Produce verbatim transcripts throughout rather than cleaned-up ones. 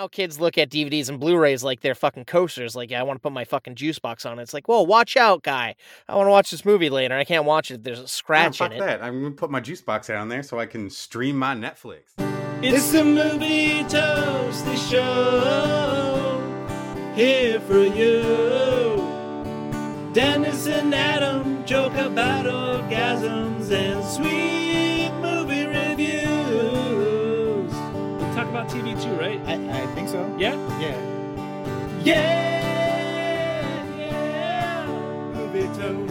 now kids look at D V Ds and Blu-rays like they're fucking coasters. Like, yeah, I want to put my fucking juice box on. It's like, whoa, watch out, guy. I want to watch this movie later. I can't watch it. There's a scratch yeah, in it. Fuck that. I'm going to put my juice box out on there so I can stream my Netflix. It's the Movie Toasty Show, here for you. Dennis and Adam joke about orgasms and sweet movie reviews. We talk about T V too, right? I, I think so. Yeah? Yeah. Yeah! Yeah! Movie Toast.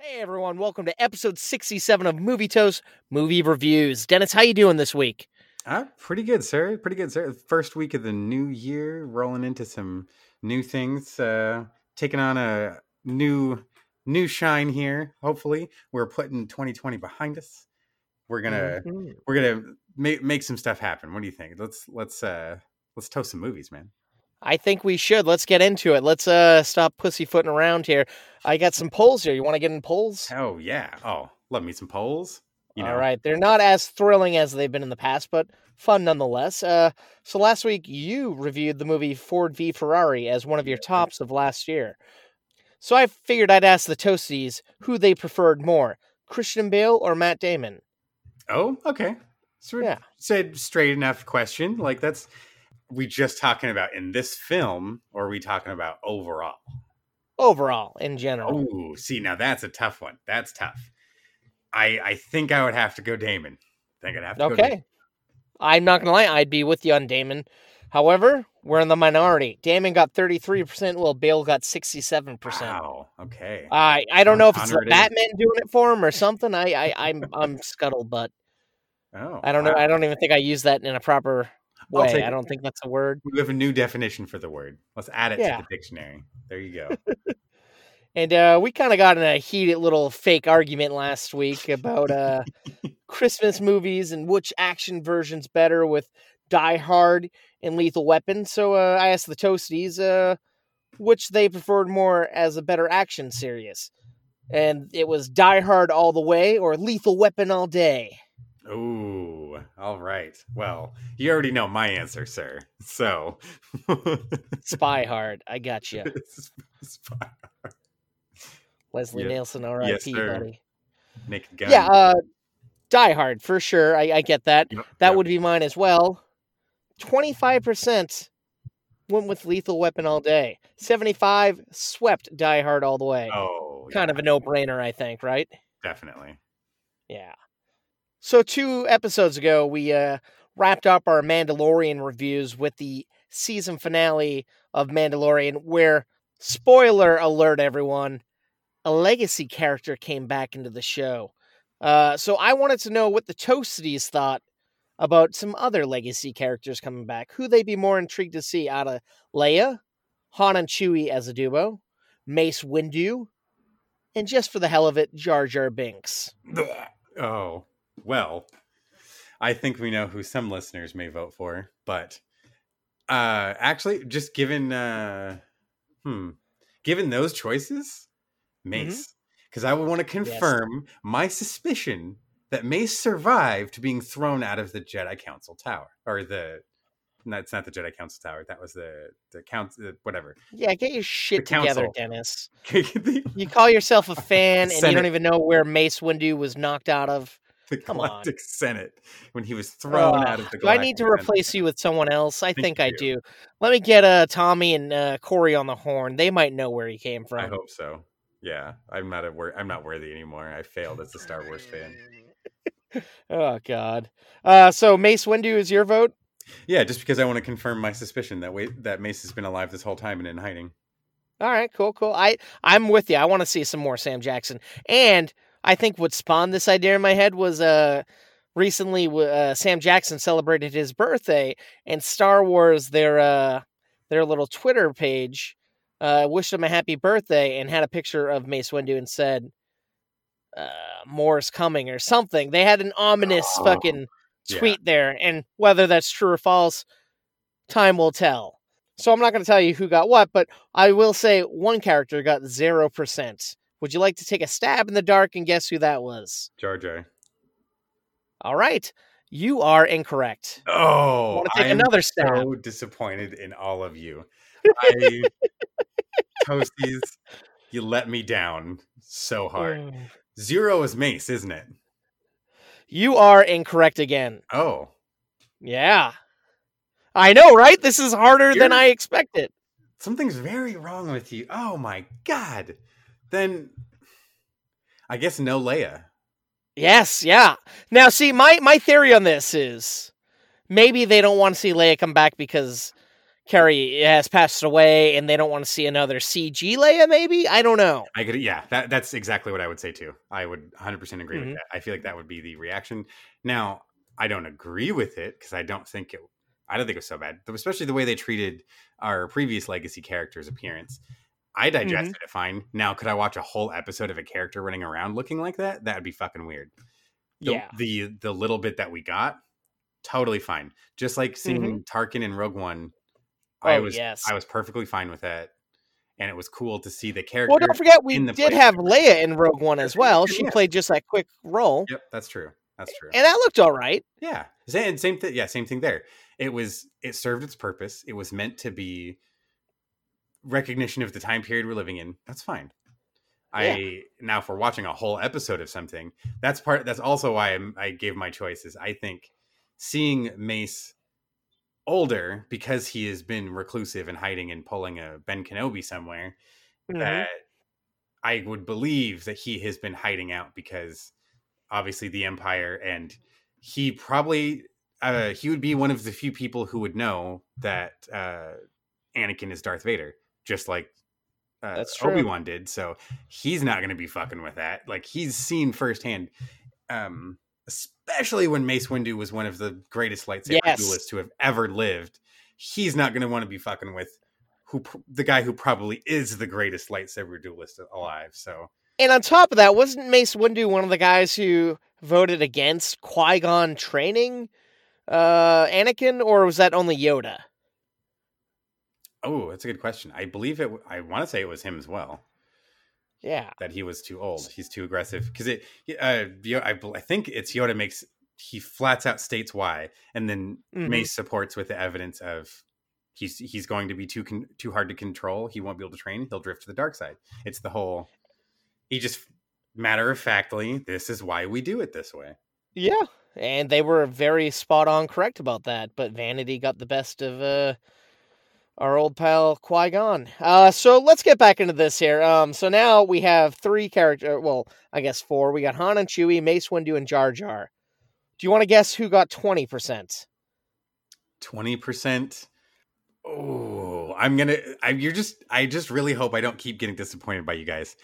Hey everyone, welcome to episode sixty-seven of Movie Toast Movie Reviews. Dennis, how you doing this week? Uh, pretty good, sir. Pretty good, sir. First week of the new year, rolling into some new things, uh, taking on a new new shine here. Hopefully, we're putting twenty twenty behind us. We're gonna mm-hmm. we're gonna make make some stuff happen. What do you think? Let's let's uh, let's toast some movies, man. I think we should. Let's get into it. Let's uh, stop pussyfooting around here. I got some polls here. You want to get in polls? Oh, yeah. Oh, love me some polls. You know. All right. They're not as thrilling as they've been in the past, but fun nonetheless. Uh, so last week, you reviewed the movie Ford v Ferrari as one of your tops of last year. So I figured I'd ask the Toasties who they preferred more, Christian Bale or Matt Damon? Oh, okay. So yeah. Said straight enough question. Like, that's... we just talking about in this film, or are we talking about overall? Overall, in general. Oh, see, now that's a tough one. That's tough. I I think I would have to go Damon. I think I'd have to okay. go Damon. I'm not going to lie. I'd be with you on Damon. However, we're in the minority. Damon got thirty-three percent, while Bale got sixty-seven percent. Wow, okay. I I don't know if it's the Batman doing it for him or something. I, I, I'm, I'm scuttlebutt. Oh, I don't know. Wow. I don't even think I used that in a proper... Wait, I don't think that's a word. We have a new definition for the word. Let's add it yeah. to the dictionary. There you go. And uh, we kind of got in a heated little fake argument last week about uh, Christmas movies and which action version's better with Die Hard and Lethal Weapon. So uh, I asked the Toasties uh, which they preferred more as a better action series. And it was Die Hard all the way or Lethal Weapon all day. Ooh. All right. Well, you already know my answer, sir. So, Spy Hard. I got you. Spy Hard. Leslie yes. Nielsen, R I P, yes, buddy. Naked Gun. Yeah, uh, Die Hard for sure. I, I get that. Yep, that yep. would be mine as well. twenty-five percent went with Lethal Weapon all day. seventy-five swept Die Hard all the way. Oh, kind yeah. of a no-brainer, I think. Right? Definitely. Yeah. So two episodes ago, we uh, wrapped up our Mandalorian reviews with the season finale of Mandalorian, where, spoiler alert, everyone, a legacy character came back into the show. Uh, so I wanted to know what the Toasties thought about some other legacy characters coming back, who they'd be more intrigued to see out of Leia, Han and Chewie as a duo, Mace Windu, and just for the hell of it, Jar Jar Binks. Oh. Well, I think we know who some listeners may vote for, but uh, actually, just given uh, hmm, given those choices, Mace, because mm-hmm. I would want to confirm yes. my suspicion that Mace survived being thrown out of the Jedi Council Tower, or the no, it's not the Jedi Council Tower. That was the the council, whatever. Yeah, get your shit the together, council. Dennis. You call yourself a fan, and you don't even know where Mace Windu was knocked out of. The Galactic Senate when he was thrown uh, out of the Galactic Senate. Do I need to Senate. replace you with someone else? I think, think I do. Let me get uh, Tommy and uh, Corey on the horn. They might know where he came from. I hope so. Yeah, I'm not a wor- I'm not worthy anymore. I failed as a Star Wars fan. Oh, God. Uh, so Mace Windu is your vote? Yeah, just because I want to confirm my suspicion that way, that Mace has been alive this whole time and in hiding. All right, cool, cool. I, I'm with you. I want to see some more Sam Jackson. And... I think what spawned this idea in my head was uh, recently uh, Sam Jackson celebrated his birthday, and Star Wars, their uh, their little Twitter page, uh, wished him a happy birthday and had a picture of Mace Windu and said, uh, "More's coming" or something. They had an ominous oh, fucking tweet yeah. there, and whether that's true or false, time will tell. So I'm not going to tell you who got what, but I will say one character got zero percent. Would you like to take a stab in the dark and guess who that was? Jar Jar. All right. You are incorrect. Oh, I want to take I am another stab. So disappointed in all of you. I, Toasties, you let me down so hard. Mm. Zero is Mace, isn't it? You are incorrect again. Oh. Yeah. I know, right? This is harder You're... than I expected. Something's very wrong with you. Oh, my God. Then I guess no Leia. Yes, yeah. Now, see, my, my theory on this is maybe they don't want to see Leia come back because Carrie has passed away and they don't want to see another C G Leia, maybe? I don't know. I could, yeah, that, that's exactly what I would say, too. I would one hundred percent agree mm-hmm. with that. I feel like that would be the reaction. Now, I don't agree with it because I don't think it I don't think it was so bad, especially the way they treated our previous legacy character's appearance. I digested mm-hmm. it fine. Now, could I watch a whole episode of a character running around looking like that? That would be fucking weird. The, yeah. The, the little bit that we got, totally fine. Just like seeing mm-hmm. Tarkin in Rogue One, oh, I was yes. I was perfectly fine with that. And it was cool to see the character. Well, don't forget, we did have Leia in Rogue One as well. She yeah. played just that quick role. Yep, that's true. That's true. And that looked all right. Yeah. Same, same thing. Yeah, same thing there. It was, it served its purpose. It was meant to be recognition of the time period we're living in. That's fine. Yeah. I, now if we're watching a whole episode of something, that's part, that's also why I'm, I gave my choices. I think seeing Mace older, because he has been reclusive and hiding and pulling a Ben Kenobi somewhere, mm-hmm. that I would believe that he has been hiding out because obviously the Empire, and he probably, Uh, he would be one of the few people who would know that uh, Anakin is Darth Vader, just like uh, That's true. Obi-Wan did. So he's not going to be fucking with that. Like, he's seen firsthand, um, especially when Mace Windu was one of the greatest lightsaber yes. duelists to have ever lived. He's not going to want to be fucking with who pr- the guy who probably is the greatest lightsaber duelist alive. So, and on top of that, wasn't Mace Windu one of the guys who voted against Qui-Gon training Uh, Anakin, or was that only Yoda? Oh, that's a good question. I believe it. I want to say it was him as well. Yeah, that he was too old. He's too aggressive because it. Uh, I, I think it's Yoda makes he flats out states why, and then mm-hmm. Mace supports with the evidence of he's he's going to be too con- too hard to control. He won't be able to train. He'll drift to the dark side. It's the whole. He just matter of factly. This is why we do it this way. Yeah. And they were very spot on correct about that, but vanity got the best of uh, our old pal Qui-Gon. Uh, so let's get back into this here. Um, so now we have three characters, well, I guess four. We got Han and Chewie, Mace Windu, and Jar Jar. Do you want to guess who got twenty percent? twenty percent? Oh, I'm going to, you're just, I just really hope I don't keep getting disappointed by you guys.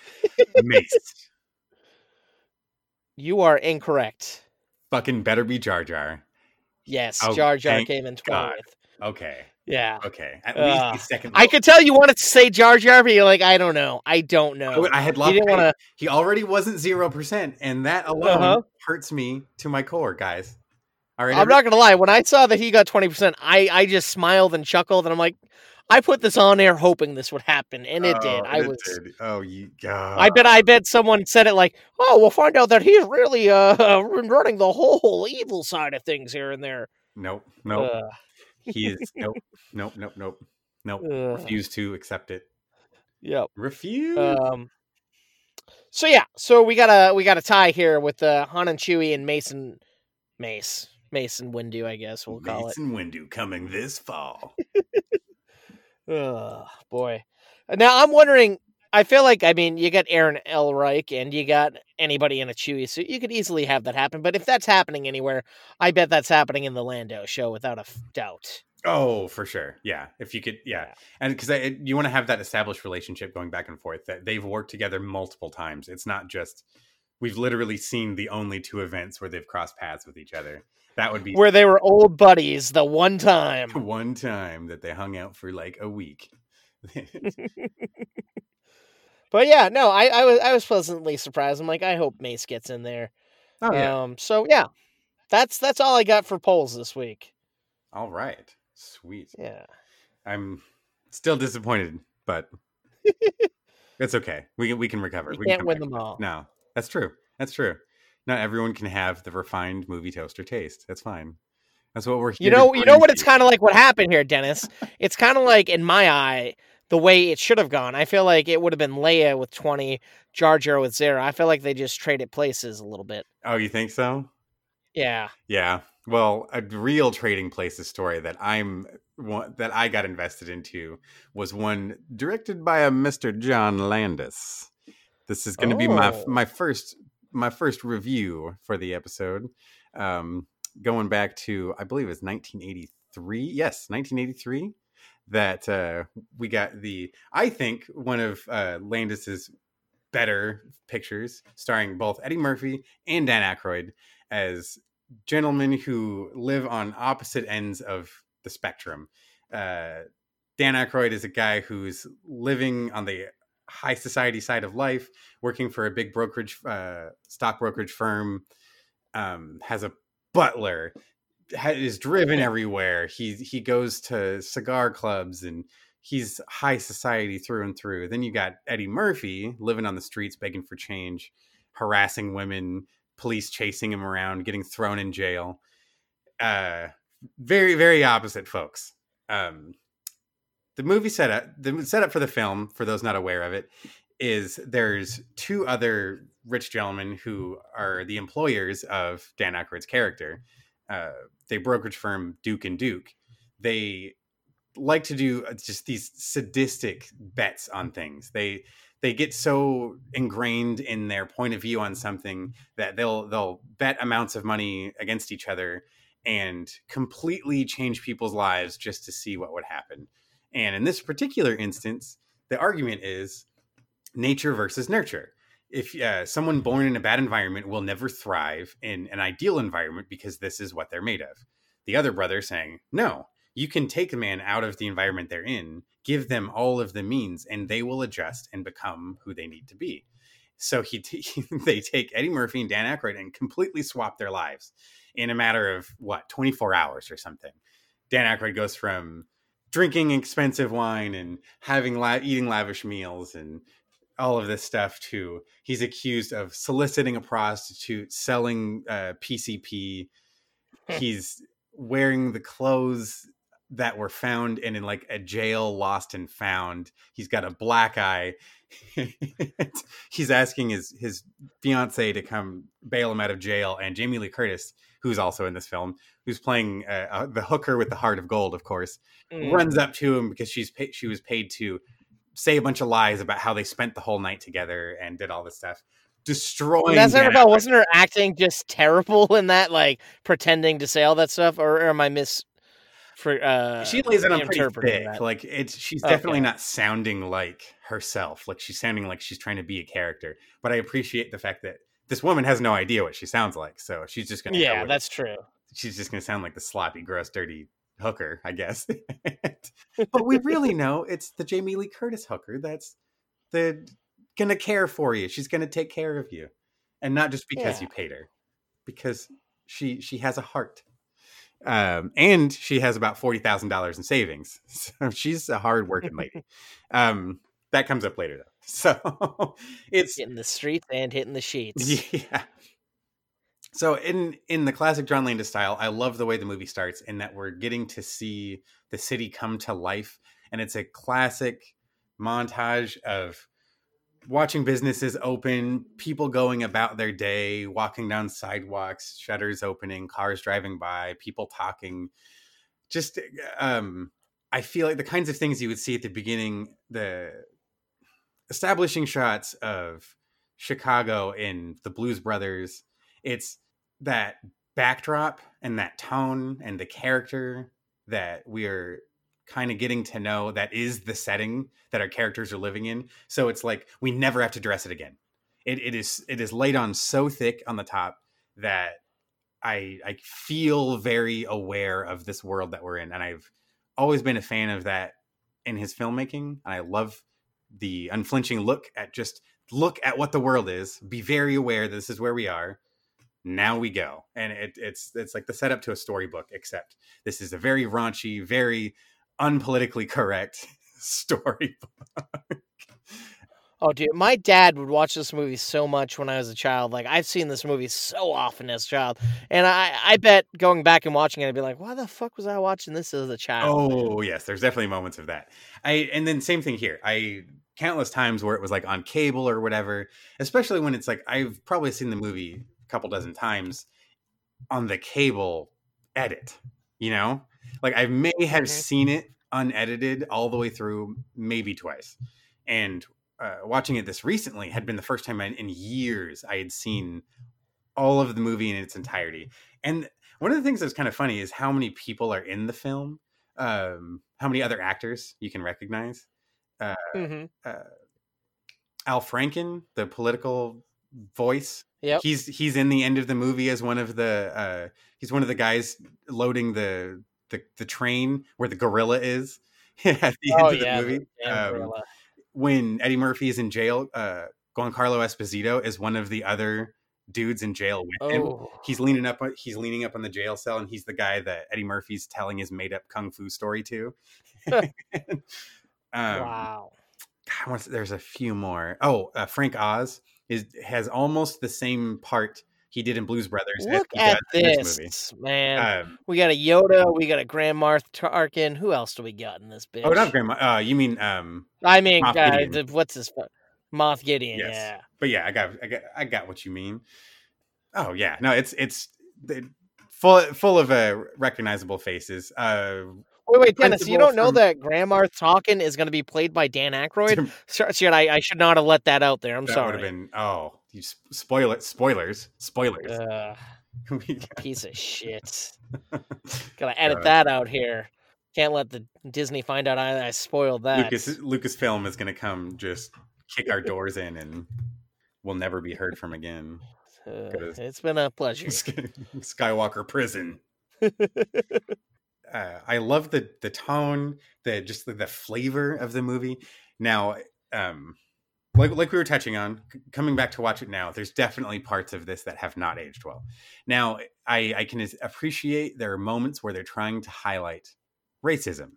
Mace. You are incorrect. Fucking better be Jar Jar. Yes, oh, Jar Jar came in twentieth. Okay. Yeah. Okay. At least uh, the second. Level. I could tell you wanted to say Jar Jar, but you're like, I don't know. I don't know. I, I had lost. Wanna... He already wasn't zero percent, and that alone uh-huh. hurts me to my core, guys. All right. I'm everybody... not going to lie. When I saw that he got twenty percent, I, I just smiled and chuckled, and I'm like, I put this on air hoping this would happen, and it oh, did. I it was. Did. Oh, you God! I bet. I bet someone said it like, "Oh, we'll find out that he's really uh running the whole evil side of things here and there." Nope, nope. Uh. He is nope, nope, nope, nope, nope. Uh. Refuse to accept it. Yep. Refuse. Um. So yeah, so we got a we got a tie here with uh, Han and Chewie and Mason, Mace, Mason Windu. I guess we'll call Mason it Mason Windu coming this fall. Oh, boy. Now, I'm wondering, I feel like, I mean, you got Aaron Elreich and you got anybody in a Chewie suit. You could easily have that happen. But if that's happening anywhere, I bet that's happening in the Lando show without a f- doubt. Oh, for sure. Yeah. If you could. Yeah. yeah. And because you want to have that established relationship going back and forth that they've worked together multiple times. It's not just we've literally seen the only two events where they've crossed paths with each other. That would be where they were old buddies the one time. One time that they hung out for like a week. But yeah, no, I, I was I was pleasantly surprised. I'm like, I hope Mace gets in there. Oh, yeah. Um so yeah. That's that's all I got for polls this week. All right. Sweet. Yeah. I'm still disappointed, but It's okay. We can we can recover. You we can't can win back. them all. No, that's true. That's true. Not everyone can have the refined movie toaster taste. That's fine. That's what we're here. You know. You know what? It's kind of like what happened here, Dennis. It's kind of like, in my eye, the way it should have gone. I feel like it would have been Leia with twenty, Jar Jar with zero. I feel like they just traded places a little bit. Oh, you think so? Yeah. Yeah. Well, a real trading places story that I'm that I got invested into was one directed by a Mister John Landis. This is going to oh. be my my first my first review for the episode. Um, going back to, I believe it's nineteen eighty-three. Yes, nineteen eighty-three. That uh, we got the, I think, one of uh, Landis's better pictures, starring both Eddie Murphy and Dan Aykroyd as gentlemen who live on opposite ends of the spectrum. Uh, Dan Aykroyd is a guy who's living on the high society side of life, working for a big brokerage, uh, stock brokerage firm, um, has a butler, is driven everywhere. He he goes to cigar clubs and he's high society through and through. Then you got Eddie Murphy living on the streets, begging for change, harassing women, police chasing him around, getting thrown in jail. Uh, very, very opposite folks. Um, the movie setup, the setup for the film, for those not aware of it, is there's two other rich gentlemen who are the employers of Dan Aykroyd's character. Uh, the brokerage firm Duke and Duke, they like to do just these sadistic bets on things. They they get so ingrained in their point of view on something that they'll they'll bet amounts of money against each other and completely change people's lives just to see what would happen. And in this particular instance, the argument is nature versus nurture. If uh, someone born in a bad environment will never thrive in an ideal environment because this is what they're made of. The other brother saying, no, you can take a man out of the environment they're in, give them all of the means, and they will adjust and become who they need to be. So he, t- they take Eddie Murphy and Dan Aykroyd and completely swap their lives in a matter of, what, twenty-four hours or something. Dan Aykroyd goes from drinking expensive wine and having la- eating lavish meals and all of this stuff too. He's accused of soliciting a prostitute, selling uh, P C P. He's wearing the clothes that were found and in like a jail lost and found. He's got a black eye. He's asking his, his fiance to come bail him out of jail. And Jamie Lee Curtis, who's also in this film, who's playing uh, uh, the hooker with the heart of gold, of course, mm. runs up to him because she's pay- she was paid to say a bunch of lies about how they spent the whole night together and did all this stuff. Destroying. That's not about, wasn't her acting just terrible in that, like pretending to say all that stuff? Or, or am I mis? For uh, she lays it on pretty thick. That. Like it's she's okay. definitely not sounding like herself. Like she's sounding like she's trying to be a character. But I appreciate the fact that this woman has no idea what she sounds like, so she's just gonna. Yeah, that's it. True. She's just gonna sound like the sloppy, gross, dirty hooker, I guess. But we really know it's the Jamie Lee Curtis hooker that's the gonna care for you. She's gonna take care of you, and not just because yeah. you paid her, because she she has a heart, um, and she has about forty thousand dollars in savings. So she's a hard-working lady. Um, that comes up later, though. So it's hitting the streets and hitting the sheets. Yeah. So in, in the classic John Landis style, I love the way the movie starts in that we're getting to see the city come to life. And it's a classic montage of watching businesses open, people going about their day, walking down sidewalks, shutters opening, cars driving by, people talking. Just, um, I feel like the kinds of things you would see at the beginning, the establishing shots of Chicago in the Blues Brothers. It's that backdrop and that tone and the character that we are kind of getting to know that is the setting that our characters are living in. So it's like we never have to dress it again. It it is it is laid on so thick on the top that I I feel very aware of this world that we're in. And I've always been a fan of that in his filmmaking. And I love the unflinching look at just look at what the world is. Be very aware that this is where we are. Now we go. And it, it's it's like the setup to a storybook, except this is a very raunchy, very unpolitically correct storybook. Oh, dude, my dad would watch this movie so much when I was a child. Like, I've seen this movie so often as a child. And I, I bet going back and watching it, I'd be like, why the fuck was I watching this as a child? Oh, yes. There's definitely moments of that. I And then same thing here. I countless times where it was like on cable or whatever, especially when it's like I've probably seen the movie a couple dozen times on the cable edit, you know? Like, I may have mm-hmm. seen it unedited all the way through maybe twice. And Uh, watching it this recently had been the first time in, in years I had seen all of the movie in its entirety. And one of the things that's kind of funny is how many people are in the film, um, how many other actors you can recognize. Uh, mm-hmm. uh, Al Franken, the political voice, yep. he's he's in the end of the movie as one of the uh, he's one of the guys loading the the, the train where the gorilla is at the end oh, of the yeah, movie. The um, when Eddie Murphy is in jail, uh, Giancarlo Esposito is one of the other dudes in jail with oh. him. He's leaning up. He's leaning up on the jail cell, and he's the guy that Eddie Murphy's telling his made-up kung fu story to. um, wow. God, what's, there's a few more. Oh, uh, Frank Oz is has almost the same part he did in Blues Brothers. Look at this, this man. Um, we got a Yoda. We got a Grand Moff Tarkin. Who else do we got in this bitch? Oh, not Grand Moff. Uh, you mean... Um, I mean, uh, what's this? Moff Gideon, yes. yeah. But yeah, I got, I got I got what you mean. Oh, yeah. No, it's it's full full of uh, recognizable faces. Uh, wait, wait, Dennis, you don't from... know that Grand Moff Tarkin is going to be played by Dan Aykroyd? Shit, I, I should not have let that out there. I'm that sorry. That would have been... Oh. You spoil it. Spoilers. Spoilers. Uh, piece of shit. Gotta edit uh, that out here. Can't let the Disney find out I, I spoiled that. Lucas, Lucasfilm is going to come just kick our doors in and we'll never be heard from again. Uh, it's been a pleasure. Skywalker prison. uh, I love the, the tone, the just the, the flavor of the movie. Now, um, Like like we were touching on, c- coming back to watch it now, there's definitely parts of this that have not aged well. Now, I, I can appreciate there are moments where they're trying to highlight racism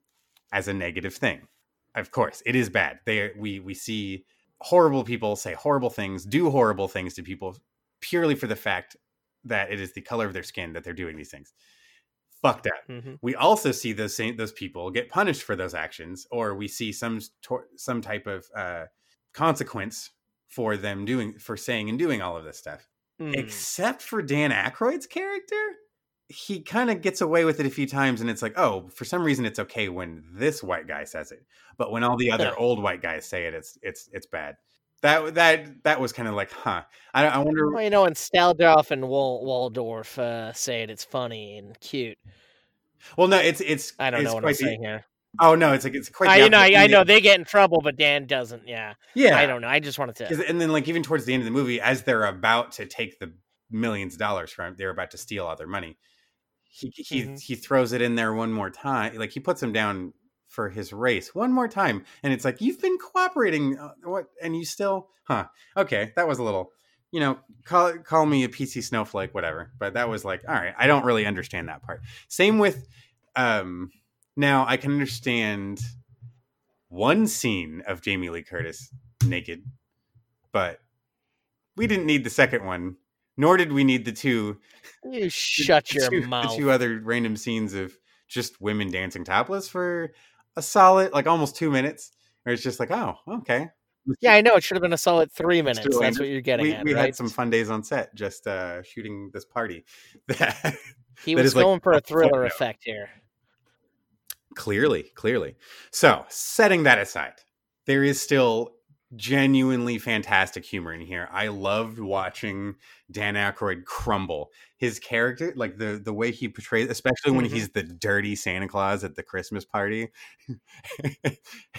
as a negative thing. Of course, it is bad. They we we see horrible people say horrible things, do horrible things to people purely for the fact that it is the color of their skin that they're doing these things. Fucked up. Mm-hmm. We also see those same, those people get punished for those actions, or we see some some type of uh, consequence for them doing for saying and doing all of this stuff mm. except for Dan Aykroyd's character. He kind of gets away with it a few times, and it's like, oh, for some reason it's okay when this white guy says it, but when all the other yeah. old white guys say it, it's it's it's bad. That that that was kind of like, huh I, I wonder. Well, you know, when Stalldorf and Wal- Waldorf uh, say it, it's funny and cute. Well, no, it's it's I don't it's know what I'm saying the, here. Oh no, it's like it's quite. I know, I, I know they get in trouble, but Dan doesn't. Yeah, yeah. I don't know. I just wanted to. And then, like, even towards the end of the movie, as they're about to take the millions of dollars from, they're about to steal all their money. He he mm-hmm. he throws it in there one more time. Like, he puts him down for his race one more time, and it's like, you've been cooperating. Uh, what? And you still? Huh? Okay, that was a little. You know, call call me a P C snowflake, whatever. But that was like, all right, I don't really understand that part. Same with, um. Now, I can understand one scene of Jamie Lee Curtis naked, but we didn't need the second one, nor did we need the two. You shut the, your the two, mouth. The two other random scenes of just women dancing topless for a solid, like, almost two minutes. Where it's just like, oh, okay. Yeah, I know. It should have been a solid three minutes. That's ended. What you're getting we, at, We right? had some fun days on set just uh, shooting this party. That, he that was going like, for a thriller effect here. Clearly, clearly. So, setting that aside, there is still genuinely fantastic humor in here. I loved watching Dan Aykroyd crumble. His character, like the the way he portrays, especially when mm-hmm. he's the dirty Santa Claus at the Christmas party,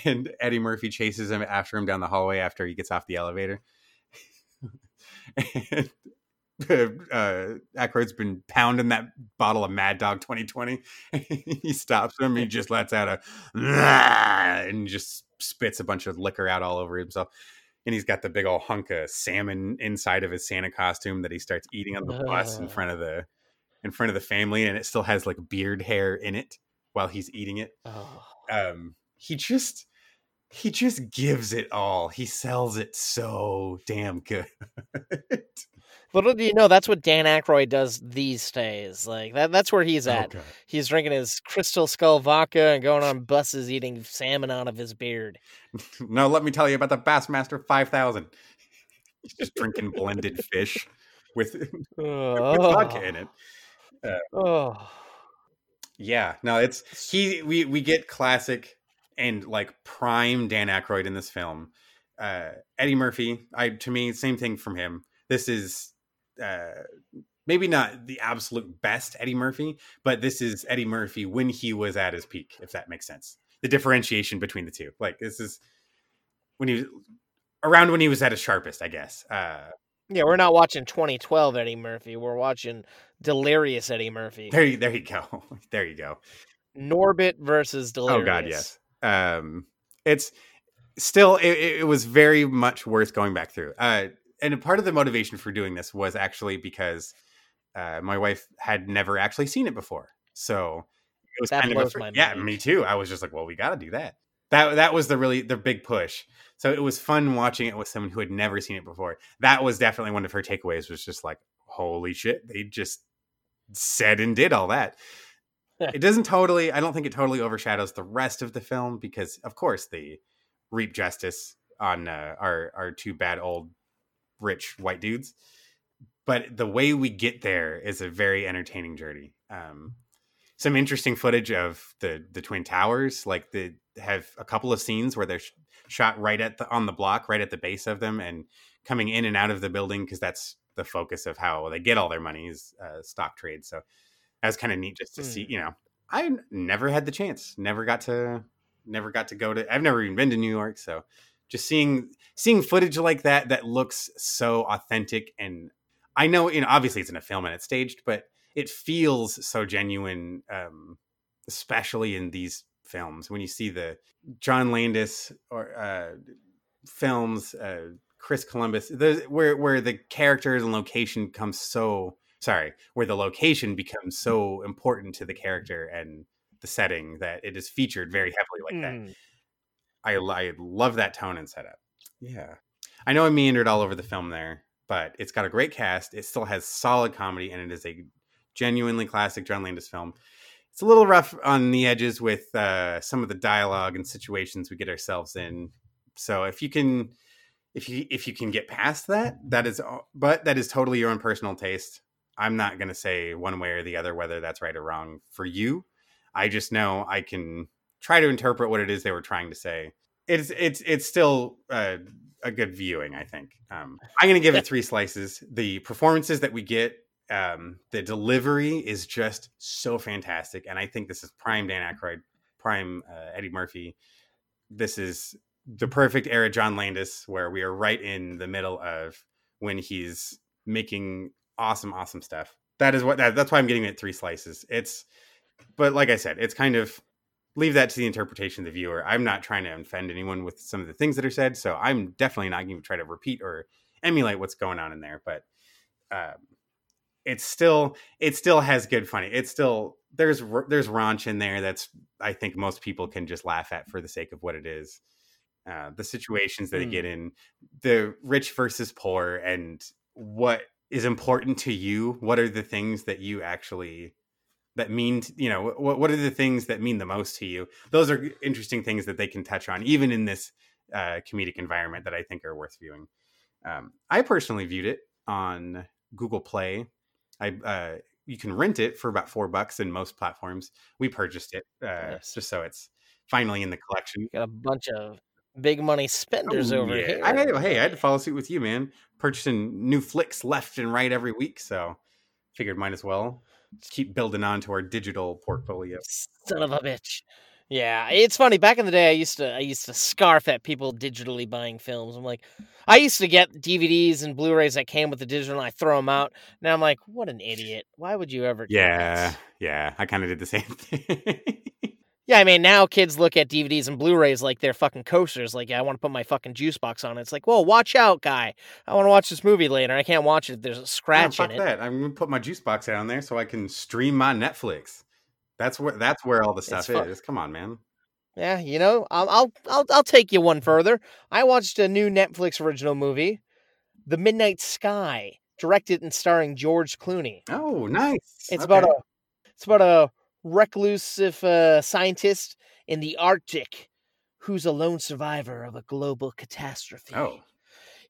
and Eddie Murphy chases him after him down the hallway after he gets off the elevator. and, Uh, Aykroyd's been pounding that bottle of Mad Dog twenty twenty. He stops him. He just lets out a and just spits a bunch of liquor out all over himself. And he's got the big old hunk of salmon inside of his Santa costume that he starts eating on the uh. bus in front of the in front of the family, and it still has like beard hair in it while he's eating it. Oh. Um, he just he just gives it all. He sells it so damn good. Little do you know, that's what Dan Aykroyd does these days. Like that, that's where he's at. Okay. He's drinking his Crystal Skull vodka and going on buses eating salmon out of his beard. No, let me tell you about the Bassmaster five thousand. He's just drinking blended fish with, oh. with vodka in it. Uh, oh, yeah. No, it's he. We we get classic and like prime Dan Aykroyd in this film. Uh, Eddie Murphy, I to me, same thing from him. This is. Uh, maybe not the absolute best Eddie Murphy, but this is Eddie Murphy when he was at his peak, if that makes sense. The differentiation between the two, like this is when he was around when he was at his sharpest, I guess. Uh, yeah, we're not watching twenty twelve Eddie Murphy. We're watching Delirious Eddie Murphy. There you, there you go. There you go. Norbit versus Delirious. Oh God, yes. Um, it's still, it, it was very much worth going back through. Uh, And part of the motivation for doing this was actually because uh, my wife had never actually seen it before. So it was that kind of, a, my yeah, mind. Me too. I was just like, well, we got to do that. That that was the really the big push. So it was fun watching it with someone who had never seen it before. That was definitely one of her takeaways, was just like, holy shit, they just said and did all that. It doesn't totally, I don't think it totally overshadows the rest of the film because of course they reap justice on uh, our, our two bad old rich white dudes, but the way we get there is a very entertaining journey. Um some interesting footage of the the Twin Towers, like they have a couple of scenes where they're sh- shot right at the on the block right at the base of them and coming in and out of the building, because that's the focus of how they get all their money is uh, stock trade. So that was kind of neat just to mm. see, you know, I never had the chance never got to never got to go to I've never even been to New York, so just seeing seeing footage like that that looks so authentic, and I know, you know, obviously it's in a film and it's staged, but it feels so genuine, um, especially in these films. When you see the John Landis or uh, films, uh, Chris Columbus, those, where where the characters and location comes so sorry, where the location becomes so important to the character and the setting that it is featured very heavily like mm. that. I, I love that tone and setup. Yeah. I know I meandered all over the film there, but it's got a great cast. It still has solid comedy, and it is a genuinely classic John Landis film. It's a little rough on the edges with uh, some of the dialogue and situations we get ourselves in. So if you can, if you, if you can get past that, that is, but that is totally your own personal taste. I'm not going to say one way or the other, whether that's right or wrong for you. I just know I can try to interpret what it is they were trying to say. It's it's it's still uh, a good viewing, I think. Um, I'm going to give it three slices. The performances that we get, um, the delivery is just so fantastic. And I think this is prime Dan Aykroyd, prime uh, Eddie Murphy. This is the perfect era John Landis, where we are right in the middle of when he's making awesome, awesome stuff. That is what that, that's why I'm getting it three slices. It's, but like I said, it's kind of, leave that to the interpretation of the viewer. I'm not trying to offend anyone with some of the things that are said, so I'm definitely not going to try to repeat or emulate what's going on in there. But um, it's still, it still has good funny. It's still there's there's raunch in there that's, I think, most people can just laugh at for the sake of what it is. Uh, the situations that mm. they get in, the rich versus poor, and what is important to you. What are the things that you actually. That mean, you know, what what are the things that mean the most to you? Those are interesting things that they can touch on, even in this uh, comedic environment, that I think are worth viewing. Um, I personally viewed it on Google Play. I uh, you can rent it for about four bucks in most platforms. We purchased it uh, yes. just so it's finally in the collection. You got a bunch of big money spenders oh, over yeah. here. I, I, hey, I had to follow suit with you, man. Purchasing new flicks left and right every week, so figured might as well. Keep building on to our digital portfolio. Son of a bitch. Yeah, it's funny. Back in the day, I used to I used to scarf at people digitally buying films. I'm like, I used to get D V Ds and Blu-rays that came with the digital, and I throw them out. Now I'm like, what an idiot. Why would you ever do yeah, this? Yeah, I kind of did the same thing. Yeah, I mean, now kids look at D V Ds and Blu-rays like they're fucking coasters. Like, yeah, I want to put my fucking juice box on it. It's like, whoa, watch out, guy. I want to watch this movie later. I can't watch it. There's a scratch yeah, in it. That. I'm going to put my juice box down there so I can stream my Netflix. That's where that's where all the stuff it's is. Come on, man. yeah, you know, I'll, I'll I'll I'll take you one further. I watched a new Netflix original movie, The Midnight Sky, directed and starring George Clooney. Oh, nice. It's okay. about a it's about a reclusive uh, scientist in the Arctic who's a lone survivor of a global catastrophe. Oh.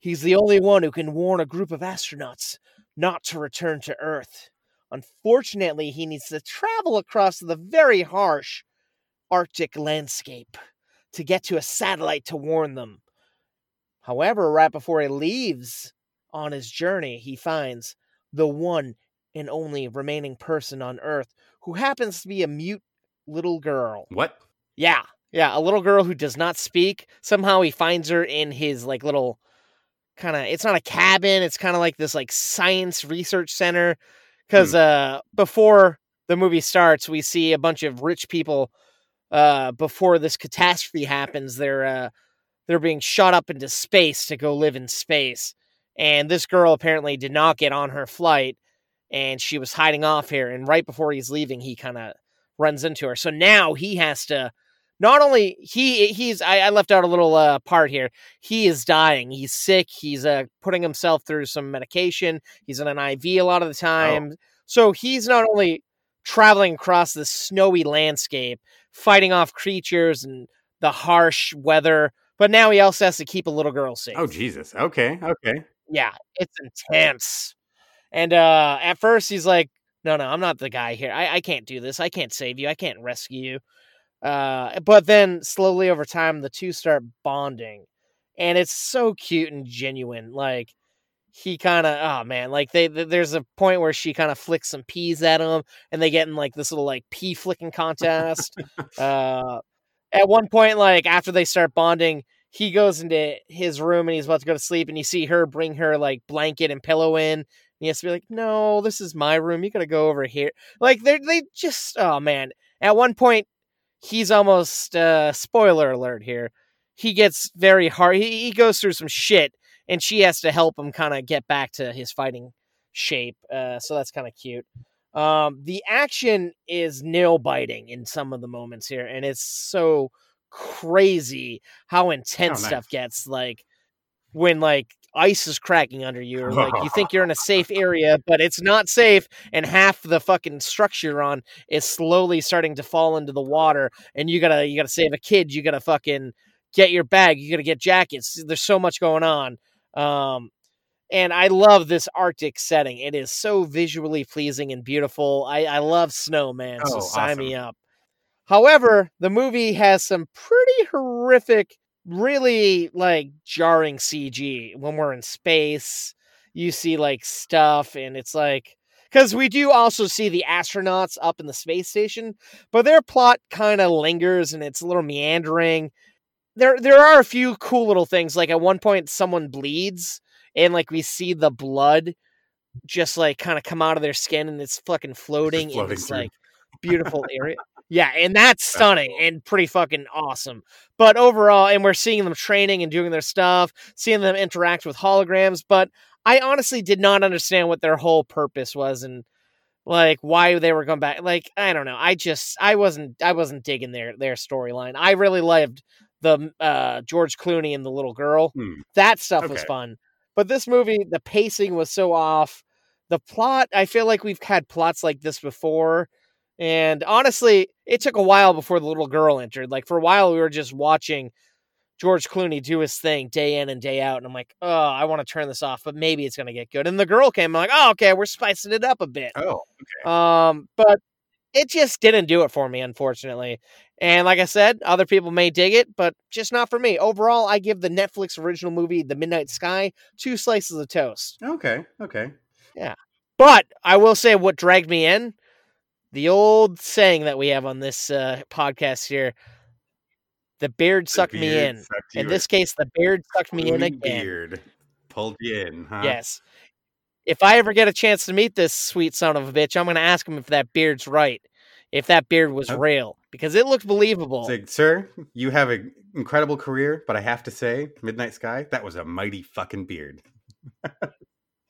He's the only one who can warn a group of astronauts not to return to Earth. Unfortunately, he needs to travel across the very harsh Arctic landscape to get to a satellite to warn them. However, right before he leaves on his journey, he finds the one and only remaining person on Earth who happens to be a mute little girl. What? Yeah. Yeah, a little girl who does not speak. Somehow he finds her in his, like, little kind of... It's not a cabin. It's kind of like this, like, science research center. Because hmm. uh, before the movie starts, we see a bunch of rich people... Uh, before this catastrophe happens, they're uh, they're being shot up into space to go live in space. And this girl apparently did not get on her flight, and she was hiding off here. And right before he's leaving, he kind of runs into her. So now he has to... Not only... he he's I, I left out a little uh, part here. He is dying. He's sick. He's uh, putting himself through some medication. He's in an I V a lot of the time. Oh. So he's not only traveling across this snowy landscape, fighting off creatures and the harsh weather, but now he also has to keep a little girl safe. Oh, Jesus. Okay, okay. Yeah, it's intense. And uh, at first he's like, no, no, I'm not the guy here. I, I can't do this. I can't save you. I can't rescue you. Uh, but then slowly over time, the two start bonding. And it's so cute and genuine. Like, he kind of, oh man, like they, they, there's a point where she kind of flicks some peas at him and they get in like this little like pea flicking contest. uh, at one point, like after they start bonding, he goes into his room and he's about to go to sleep and you see her bring her like blanket and pillow in. And he has to be like, no, this is my room. You got to go over here. Like they they just, oh man. At one point, he's almost uh spoiler alert here. He gets very hard. He, he goes through some shit. And she has to help him kind of get back to his fighting shape. Uh, so that's kind of cute. Um, the action is nail-biting in some of the moments here. And it's so crazy how intense oh, nice. stuff gets. Like, when, like, ice is cracking under you. Or, like, you think you're in a safe area, but it's not safe. And half the fucking structure you're on is slowly starting to fall into the water. And you gotta, you gotta save a kid. You gotta fucking get your bag. You gotta get jackets. There's so much going on. Um, and I love this Arctic setting. It is so visually pleasing and beautiful. I, I love snow, man. Oh, so sign awesome. me up. However, the movie has some pretty horrific, really like jarring C G when we're in space. You see like stuff and it's like, cause we do also see the astronauts up in the space station, but their plot kind of lingers and it's a little meandering. There there are a few cool little things. Like at one point someone bleeds and like we see the blood just like kind of come out of their skin and it's fucking floating, floating in this through. like beautiful area. Yeah. And that's stunning and pretty fucking awesome. But overall, and we're seeing them training and doing their stuff, seeing them interact with holograms. But I honestly did not understand what their whole purpose was and like why they were going back. Like, I don't know. I just, I wasn't, I wasn't digging their, their storyline. I really loved the uh, George Clooney and the little girl. Hmm. That stuff okay. was fun. But this movie, the pacing was so off. The plot, I feel like we've had plots like this before. And honestly, it took a while before the little girl entered. Like for a while, we were just watching George Clooney do his thing day in and day out. And I'm like, oh, I want to turn this off, but maybe it's going to get good. And the girl came. I'm like, oh, okay, we're spicing it up a bit. Oh, okay. Um, but it just didn't do it for me, unfortunately. And like I said, other people may dig it, but just not for me. Overall, I give the Netflix original movie, The Midnight Sky, two slices of toast. Okay, okay. Yeah. But I will say what dragged me in, the old saying that we have on this uh, podcast here, the beard sucked the beard me in. In this in. case, the beard sucked me Holy in again. Beard pulled you in, huh? Yes. If I ever get a chance to meet this sweet son of a bitch, I'm going to ask him if that beard's right, if that beard was okay. real, because it looked believable. Like, sir, you have an incredible career, but I have to say, Midnight Sky, that was a mighty fucking beard.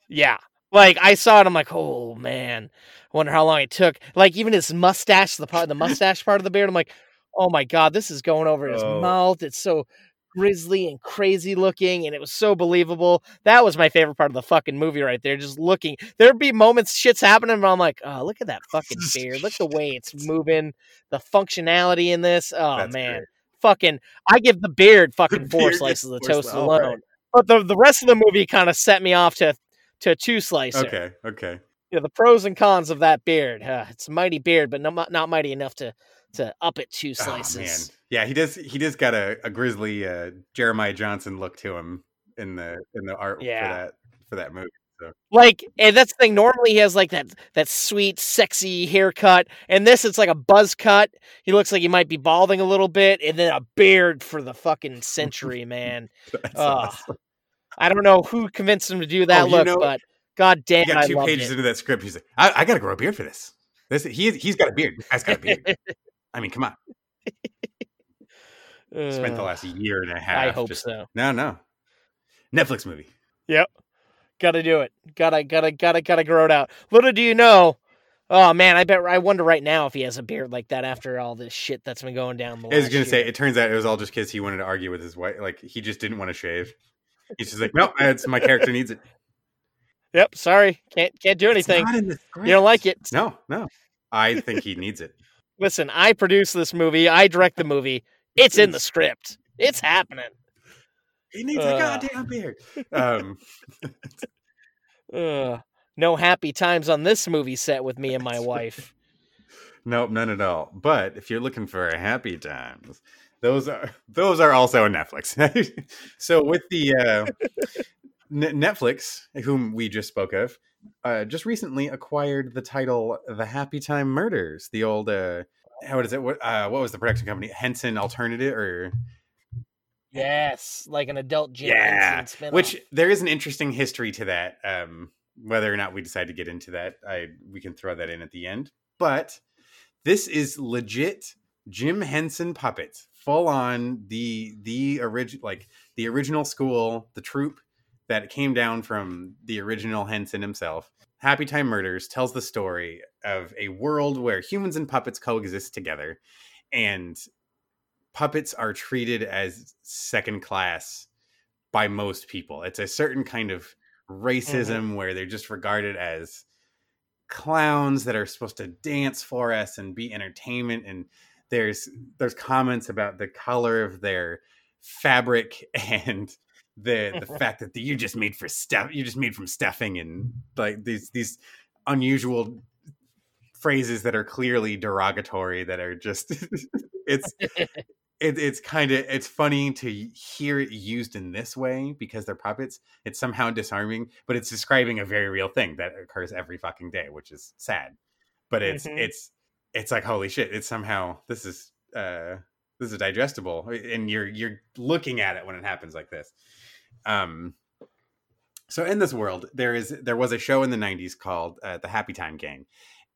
Yeah. Like, I saw it, I'm like, oh, man, I wonder how long it took. Like, even his mustache, the part, the mustache part of the beard, I'm like, oh my God, this is going over his oh. mouth. It's so grisly and crazy looking, and it was so believable. That was my favorite part of the fucking movie right there, just looking. There'd be moments shit's happening, but I'm like, oh, look at that fucking beard. Look the way it's moving, the functionality in this. Oh, that's man. Great. Fucking, I give the beard fucking four slices of toast alone. Right. But the the rest of the movie kind of set me off to to two slicer. Okay, okay. You know, the pros and cons of that beard. Uh, it's a mighty beard, but not not mighty enough to to up it two slices. Oh, man. Yeah, he does. He does got a, a grisly uh, Jeremiah Johnson look to him in the in the art yeah. for that for that movie. So. Like, and that's the thing. Normally he has like that that sweet, sexy haircut, and this it's like a buzz cut. He looks like he might be balding a little bit, and then a beard for the fucking century, man. That's uh, awesome. I don't know who convinced him to do that oh, look, you know, but god damn, got I two loved pages it. Into that script. He's like, I, I got to grow a beard for this. This he he's got a beard. This guy's got a beard. I mean, come on. uh, Spent the last year and a half. I hope just, so. No, no. Netflix movie. Yep. Gotta do it. Gotta, gotta, gotta, gotta grow it out. Little do you know, oh man, I bet, I wonder right now if he has a beard like that after all this shit that's been going down the I was gonna year. Say, it turns out it was all just because he wanted to argue with his wife. Like, he just didn't want to shave. He's just like, nope, it's, my character needs it. Yep, sorry, can't, can't do anything. It's not in the script. You don't like it. No, no. I think he needs it. Listen, I produce this movie. I direct the movie. It's in the script. It's happening. He needs uh, a goddamn beard. Um, uh, no happy times on this movie set with me and my wife. Nope, none at all. But if you're looking for a happy times, those are those are also on Netflix. So with the uh, N- Netflix, whom we just spoke of, uh, just recently acquired the title "The Happy Time Murders." The old uh, how is it? What uh, what was the production company? Henson Alternative or. Yes, like an adult Jim yeah, which there is an interesting history to that. Um, whether or not we decide to get into that, I we can throw that in at the end. But this is legit Jim Henson puppets, full on the the original, like the original school, the troupe that came down from the original Henson himself. Happy Time Murders tells the story of a world where humans and puppets coexist together, and puppets are treated as second class by most people. It's a certain kind of racism mm-hmm. where they're just regarded as clowns that are supposed to dance for us and be entertainment. And there's, there's comments about the color of their fabric and the, the fact that the, you just made for stuff. You just made from stuffing and like these, these unusual phrases that are clearly derogatory that are just, it's, It, it's kind of it's funny to hear it used in this way because they're puppets. It's somehow disarming, but it's describing a very real thing that occurs every fucking day, which is sad. But it's mm-hmm. it's it's like holy shit! It's somehow this is uh, this is digestible, and you're you're looking at it when it happens like this. Um, so in this world, there is there was a show in the nineties called uh, The Happy Time Gang,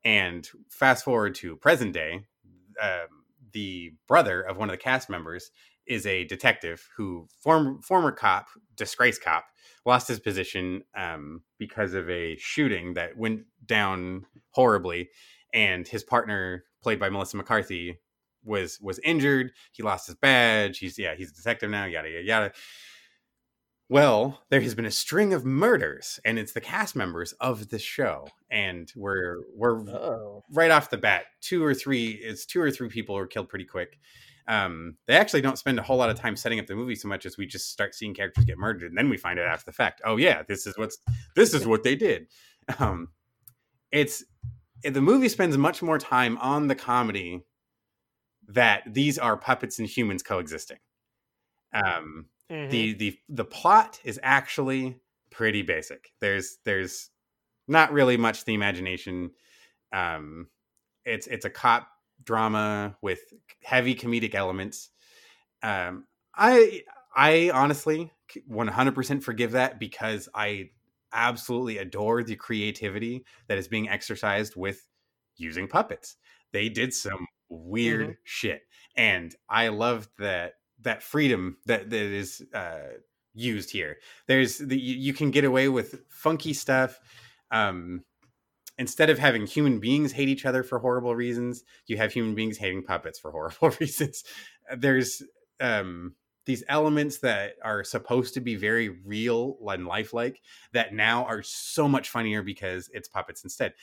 and fast forward to present day. Um, The brother of one of the cast members is a detective who form, former cop, disgraced cop, lost his position um, because of a shooting that went down horribly. And his partner, played by Melissa McCarthy, was was injured. He lost his badge. He's yeah, he's a detective now. Yada yada yada. Well, there has been a string of murders, and it's the cast members of the show. And we're we're oh. right off the bat, two or three it's two or three people were killed pretty quick. Um, they actually don't spend a whole lot of time setting up the movie so much as we just start seeing characters get murdered, and then we find out after the fact. Oh yeah, this is what's this is what they did. Um, it's the movie spends much more time on the comedy that these are puppets and humans coexisting. Um. Mm-hmm. The the the plot is actually pretty basic. There's there's not really much to the imagination. Um, it's it's a cop drama with heavy comedic elements. Um, I I honestly one hundred percent forgive that because I absolutely adore the creativity that is being exercised with using puppets. They did some weird mm-hmm. shit, and I loved that. That freedom that, that is uh, used here. There's the, you, you can get away with funky stuff. Um, instead of having human beings hate each other for horrible reasons, you have human beings hating puppets for horrible reasons. There's um, these elements that are supposed to be very real and lifelike that now are so much funnier because it's puppets instead.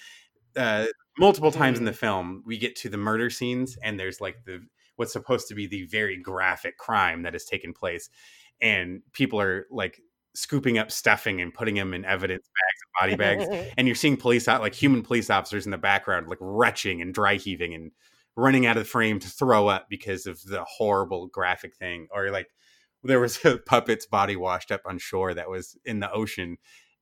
Uh, multiple times in the film, we get to the murder scenes and there's like the what's supposed to be the very graphic crime that has taken place. And people are like scooping up stuffing and putting them in evidence bags and body bags. And you're seeing police, like human police officers in the background, like retching and dry heaving and running out of the frame to throw up because of the horrible graphic thing. Or like there was a puppet's body washed up on shore that was in the ocean.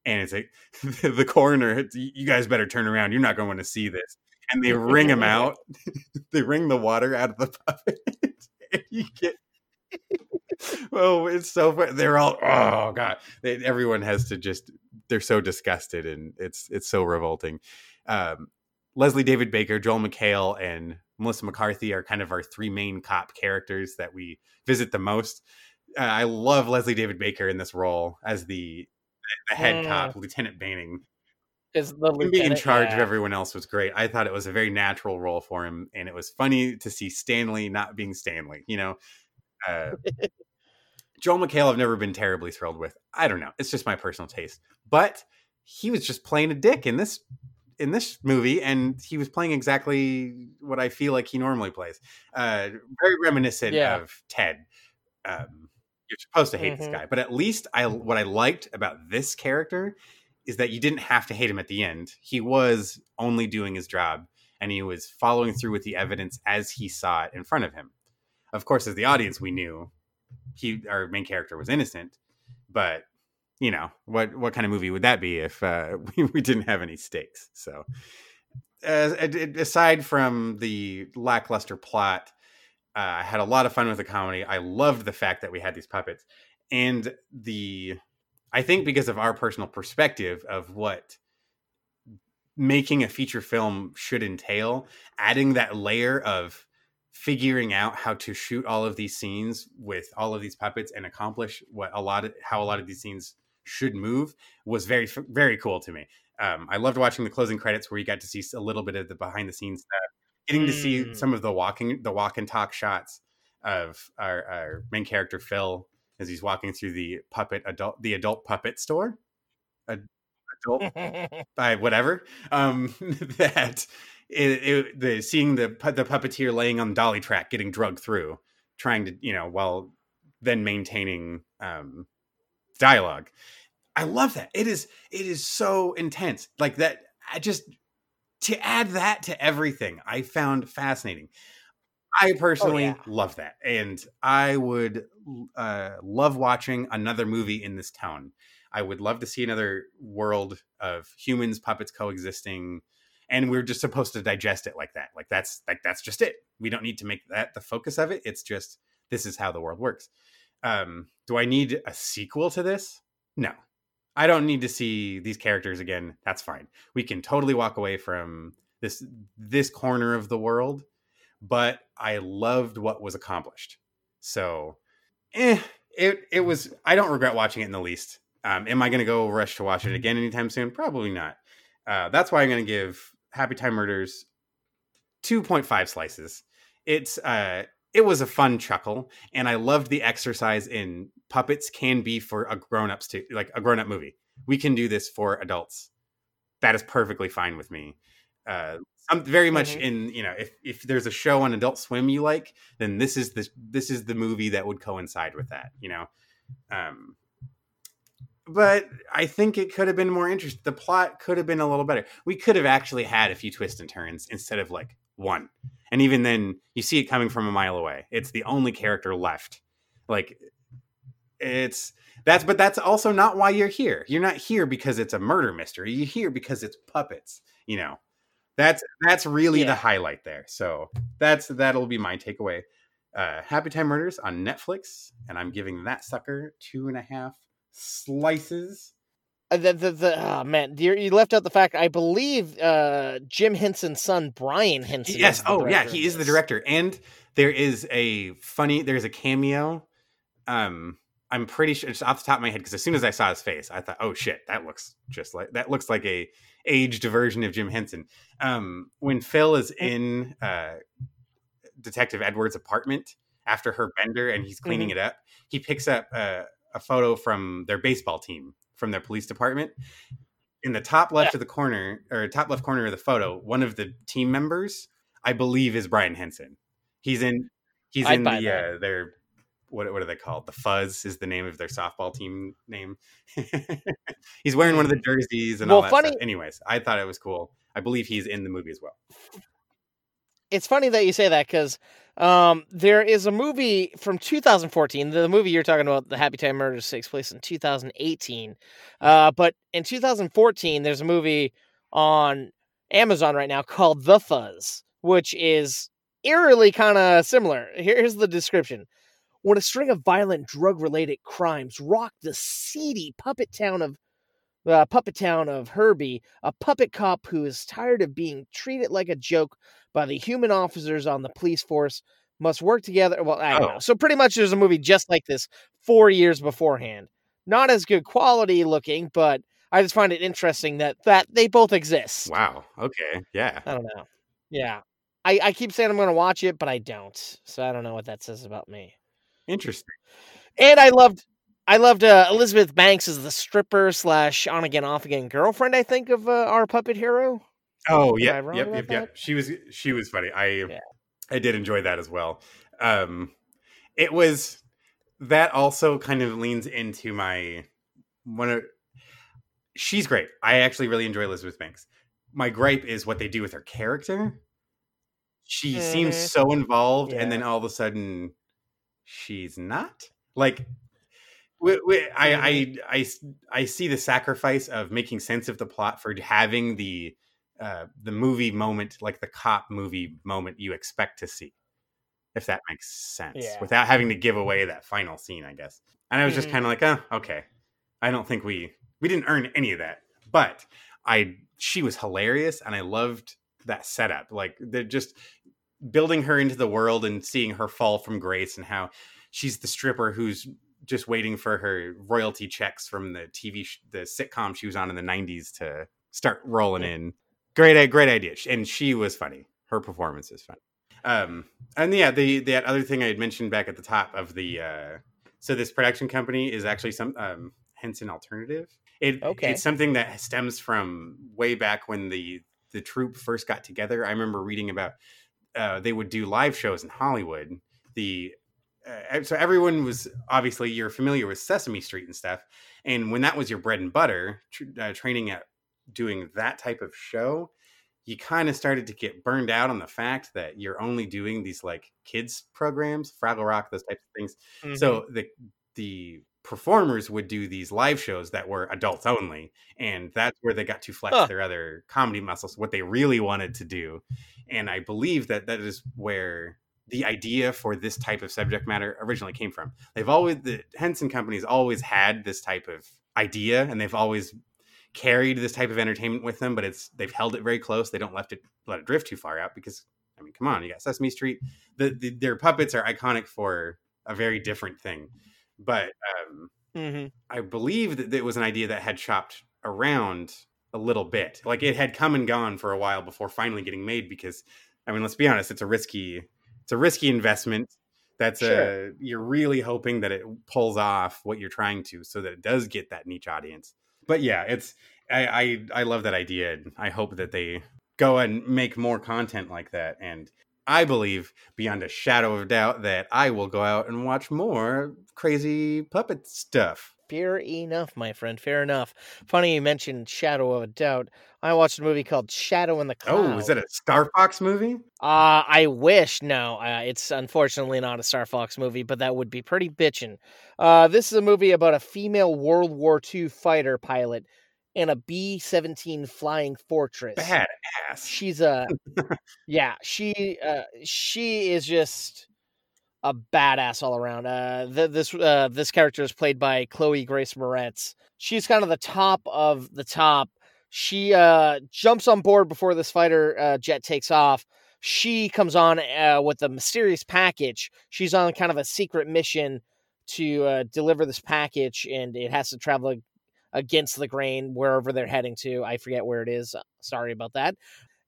And it's like the coroner, you guys better turn around. You're not going to see this. And they wring him out. They wring the water out of the puppet. And you get... Oh, it's so fun. They're all, oh god, they, everyone has to just, they're so disgusted and it's it's so revolting. um Leslie David Baker, Joel McHale, and Melissa McCarthy are kind of our three main cop characters that we visit the most. uh, I love Leslie David Baker in this role as the the head mm. cop, Lieutenant Banning, is the lieutenant, being in charge yeah. of everyone else was great. I thought it was a very natural role for him, and it was funny to see Stanley not being Stanley, you know. Uh, Joel McHale, I've never been terribly thrilled with. I don't know. It's just my personal taste. But he was just playing a dick in this in this movie, and he was playing exactly what I feel like he normally plays. Uh, very reminiscent yeah. of Ted. Um, you're supposed to hate mm-hmm. this guy, but at least I what I liked about this character is that you didn't have to hate him at the end. He was only doing his job, and he was following through with the evidence as he saw it in front of him. Of course, as the audience, we knew he, our main character, was innocent. But, you know, what what kind of movie would that be if uh, we, we didn't have any stakes? So uh, aside from the lackluster plot, uh, I had a lot of fun with the comedy. I loved the fact that we had these puppets. And the I think because of our personal perspective of what making a feature film should entail, adding that layer of figuring out how to shoot all of these scenes with all of these puppets and accomplish what a lot of how a lot of these scenes should move was very, very cool to me. Um, I loved watching the closing credits where you got to see a little bit of the behind the scenes stuff, getting to see mm. some of the walking, the walk and talk shots of our, our main character, Phil, as he's walking through the puppet adult, the adult puppet store, adult by whatever um, that, It, it, the seeing the the puppeteer laying on the dolly track, getting drugged through, trying to, you know, while then maintaining um, dialogue. I love that. It is it is so intense. Like that, I just to add that to everything, I found fascinating. I personally oh, yeah. love that, and I would uh, love watching another movie in this tone. I would love to see another world of humans, puppets coexisting. And we're just supposed to digest it like that. Like that's like that's just it. We don't need to make that the focus of it. It's just this is how the world works. Um, do I need a sequel to this? No, I don't need to see these characters again. That's fine. We can totally walk away from this this corner of the world. But I loved what was accomplished. So, eh, it it was. I don't regret watching it in the least. Um, am I going to go rush to watch it again anytime soon? Probably not. Uh, that's why I'm going to give Happy Time Murders two point five slices. It's uh, it was a fun chuckle, and I loved the exercise in puppets can be for a grown-ups to like a grown-up movie. We can do this for adults. That is perfectly fine with me. Uh, I'm very much mm-hmm. in, you know, if if there's a show on Adult Swim you like, then this is the this is the movie that would coincide with that, you know. Um, But I think it could have been more interesting. The plot could have been a little better. We could have actually had a few twists and turns instead of like one. And even then, you see it coming from a mile away. It's the only character left. Like it's that's but that's also not why you're here. You're not here because it's a murder mystery. You're here because it's puppets. You know, that's that's really yeah. the highlight there. So that's that'll be my takeaway. Uh, Happy Time Murders on Netflix. And I'm giving that sucker two and a half. Slices. Uh, the, the, the, oh man, you, you left out the fact I believe uh, Jim Henson's son Brian Henson. Yes, oh yeah, he is the director, and there is a funny. There's a cameo. Um, I'm pretty sure, just off the top of my head, because as soon as I saw his face, I thought, oh shit, that looks just like, that looks like a aged version of Jim Henson. Um, when Phil is in uh, Detective Edwards' apartment after her bender and he's cleaning mm-hmm. it up, he picks up uh, a photo from their baseball team, from their police department. In the top left yeah. of the corner, or top left corner of the photo, one of the team members, I believe, is Brian Henson. He's in, he's I'd in the uh, their, what what are they called? The Fuzz is the name of their softball team name. He's wearing one of the jerseys and well, all that funny, stuff. Anyways, I thought it was cool. I believe he's in the movie as well. It's funny that you say that because um, there is a movie from two thousand fourteen. The movie you're talking about, The Happy Time Murders, takes place in two thousand eighteen. Uh, but in two thousand fourteen, there's a movie on Amazon right now called The Fuzz, which is eerily kind of similar. Here's the description. When a string of violent drug-related crimes rocked the seedy puppet town of uh, puppet town of Herbie, a puppet cop who is tired of being treated like a joke by the human officers on the police force must work together. Well, I don't oh. know. So pretty much there's a movie just like this four years beforehand. Not as good quality looking, but I just find it interesting that, that they both exist. Wow. Okay. Yeah. I don't know. Yeah. I, I keep saying I'm going to watch it, but I don't. So I don't know what that says about me. Interesting. And I loved, I loved uh, Elizabeth Banks as the stripper slash on again, off again girlfriend, I think, of uh, our puppet hero. Oh yeah, yep, yep, yep. She was she was funny. I yeah. I did enjoy that as well. Um, it was that also kind of leans into my one of. She's great. I actually really enjoy Elizabeth Banks. My gripe is what they do with her character. She mm-hmm. seems so involved, yeah. and then all of a sudden, she's not. Like, we, we, I, I I I see the sacrifice of making sense of the plot for having the. Uh, the movie moment, like the cop movie moment you expect to see, if that makes sense, yeah. without having to give away that final scene, I guess. And I was mm-hmm. just kind of like, oh, okay. I don't think we, we didn't earn any of that, but I, she was hilarious. And I loved that setup. Like they're just building her into the world and seeing her fall from grace and how she's the stripper who's just waiting for her royalty checks from the T V, sh- the sitcom she was on in the nineties to start rolling mm-hmm. in. Great, great idea. And she was funny. Her performance is funny. Um, and yeah, the, the other thing I had mentioned back at the top of the, uh, so this production company is actually some um, Henson Alternative. It, okay. It's something that stems from way back when the, the troupe first got together. I remember reading about, uh, they would do live shows in Hollywood. The uh, so everyone was, obviously you're familiar with Sesame Street and stuff. And when that was your bread and butter, tr- uh, training at doing that type of show, you kind of started to get burned out on the fact that you're only doing these like kids programs, Fraggle Rock, those types of things. Mm-hmm. So the the performers would do these live shows that were adults only, and that's where they got to flex huh. their other comedy muscles, what they really wanted to do. And I believe that that is where the idea for this type of subject matter originally came from. They've always, the Henson company's always had this type of idea, and they've always carried this type of entertainment with them, but it's they've held it very close. They don't left it let it drift too far out because I mean, come on, you got Sesame Street. The, the their puppets are iconic for a very different thing, but um, mm-hmm. I believe that it was an idea that had chopped around a little bit. Like it had come and gone for a while before finally getting made. Because I mean, let's be honest, it's a risky it's a risky investment. That's sure. a you're really hoping that it pulls off what you're trying to, so that it does get that niche audience. But yeah, it's I, I I love that idea. I hope that they go and make more content like that. And I believe beyond a shadow of a doubt that I will go out and watch more crazy puppet stuff. Fair enough, my friend. Fair enough. Funny you mentioned shadow of a doubt. I watched a movie called Shadow in the Cloud. Oh, is that a Star Fox movie? Uh, I wish. No, uh, it's unfortunately not a Star Fox movie, but that would be pretty bitchin'. Uh, this is a movie about a female World War Two fighter pilot and a B seventeen flying fortress. Badass. She's a... yeah, she uh, she is just... a badass all around. Uh, th- this uh, this character is played by Chloe Grace Moretz. She's kind of the top of the top. She uh, jumps on board before this fighter uh, jet takes off. She comes on uh, with a mysterious package. She's on kind of a secret mission to uh, deliver this package, and it has to travel against the grain wherever they're heading to. I forget where it is. Sorry about that.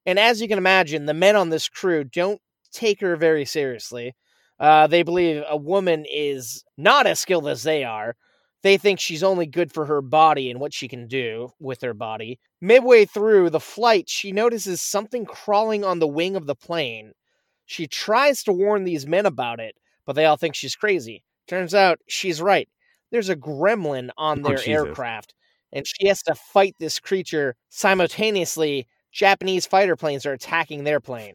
And as you can imagine, the men on this crew don't take her very seriously. Uh, they believe a woman is not as skilled as they are. They think she's only good for her body and what she can do with her body. Midway through the flight, she notices something crawling on the wing of the plane. She tries to warn these men about it, but they all think she's crazy. Turns out she's right. There's a gremlin on their oh, aircraft, and she has to fight this creature simultaneously. Japanese fighter planes are attacking their plane.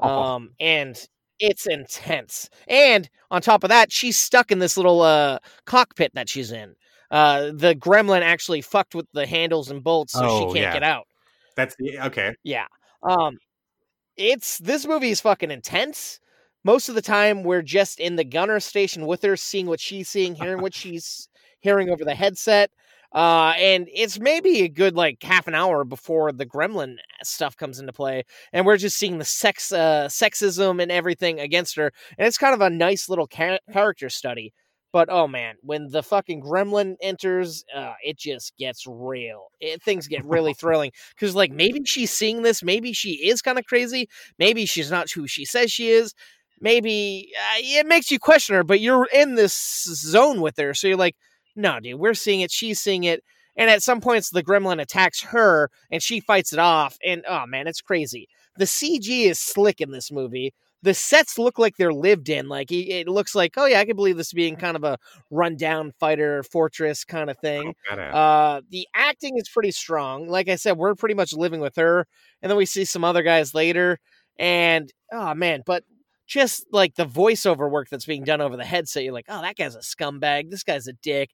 Um, and it's intense. And on top of that, she's stuck in this little uh, cockpit that she's in. Uh, the gremlin actually fucked with the handles and bolts, so oh, she can't yeah. get out. That's the, okay. Yeah. Um, it's this movie is fucking intense. Most of the time, we're just in the gunner station with her, seeing what she's seeing, hearing what she's hearing over the headset. Uh, and it's maybe a good, like, half an hour before the gremlin stuff comes into play. And we're just seeing the sex, uh, sexism and everything against her. And it's kind of a nice little char- character study. But, oh, man, when the fucking gremlin enters, uh, it just gets real. It, things get really thrilling. Because, like, maybe she's seeing this. Maybe she is kind of crazy. Maybe she's not who she says she is. Maybe uh, it makes you question her, but you're in this zone with her. So you're like, no, dude, we're seeing it. She's seeing it. And at some points, the gremlin attacks her, and she fights it off. And, oh, man, it's crazy. The C G is slick in this movie. The sets look like they're lived in. Like, it looks like, oh, yeah, I can believe this being kind of a rundown fighter fortress kind of thing. Oh, uh, the acting is pretty strong. Like I said, we're pretty much living with her. And then we see some other guys later. And, oh, man, but just like the voiceover work that's being done over the headset, you're like, oh, that guy's a scumbag. This guy's a dick.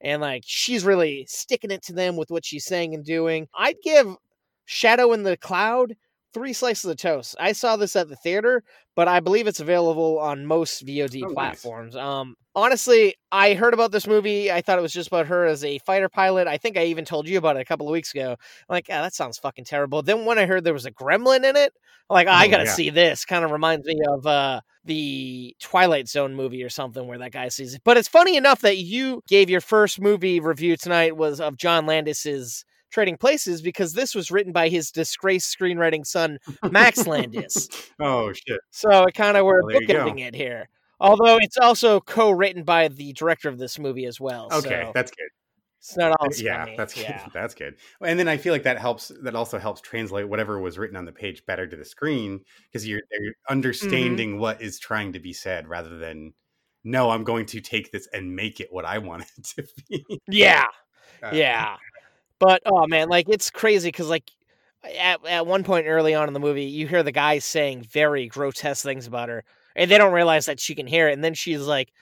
And like, she's really sticking it to them with what she's saying and doing. I'd give Shadow in the Cloud three slices of toast. I saw this at the theater, but I believe it's available on most V O D oh, platforms. Nice. Um, honestly, I heard about this movie. I thought it was just about her as a fighter pilot. I think I even told you about it a couple of weeks ago. I'm like, oh, that sounds fucking terrible. Then when I heard there was a gremlin in it, I'm like, oh, I gotta yeah. see this. Kind of reminds me of uh, the Twilight Zone movie or something where that guy sees it. But it's funny enough that you gave your first movie review tonight was of John Landis's Trading Places, because this was written by his disgraced screenwriting son, Max Landis. Oh, shit. So it kind of, we're well, bookending it here. Although it's also co-written by the director of this movie as well. Okay, so that's good. It's not all yeah, funny. That's yeah. good. That's good. And then I feel like that helps. That also helps translate whatever was written on the page better to the screen, because you're, you're understanding mm-hmm. what is trying to be said rather than, no, I'm going to take this and make it what I want it to be. Yeah. Uh, yeah. But, oh, man, like, it's crazy because, like, at, at one point early on in the movie, you hear the guy saying very grotesque things about her, and they don't realize that she can hear it. And then she's like,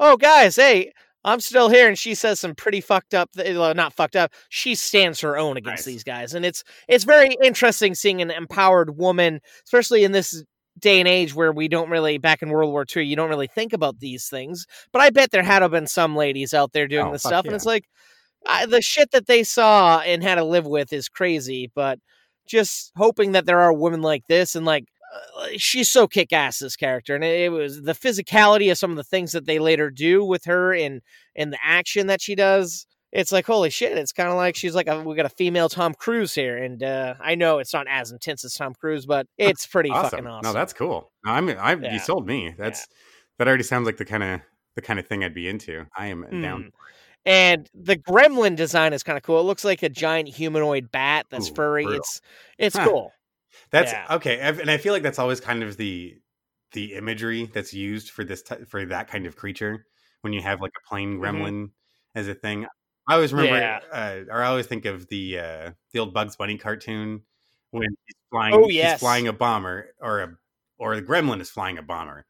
oh, guys, hey, I'm still here. And she says some pretty fucked up, th- not fucked up. She stands her own against nice. These guys. And it's it's very interesting seeing an empowered woman, especially in this day and age where we don't really, back in World War Two, you don't really think about these things. But I bet there had to have been some ladies out there doing oh, this stuff. Yeah. And it's like, I, the shit that they saw and had to live with is crazy, but just hoping that there are women like this. And like, uh, she's so kick ass, this character. And it, it was the physicality of some of the things that they later do with her and, and the action that she does. It's like, holy shit. It's kind of like, she's like, we got a female Tom Cruise here. And uh, I know it's not as intense as Tom Cruise, but it's pretty awesome. fucking awesome. No, that's cool. I mean, I yeah. you sold me. That's, yeah. that already sounds like the kind of, the kind of thing I'd be into. I am mm. down. And the gremlin design is kind of cool. It looks like a giant humanoid bat that's Ooh, furry. Brutal. It's it's huh. cool. That's yeah. okay. And I feel like that's always kind of the the imagery that's used for this t- for that kind of creature when you have like a plain gremlin mm-hmm. as a thing. I always remember, yeah. uh, or I always think of the uh, the old Bugs Bunny cartoon when he's flying, oh, yes. he's flying a bomber, or a or the gremlin is flying a bomber.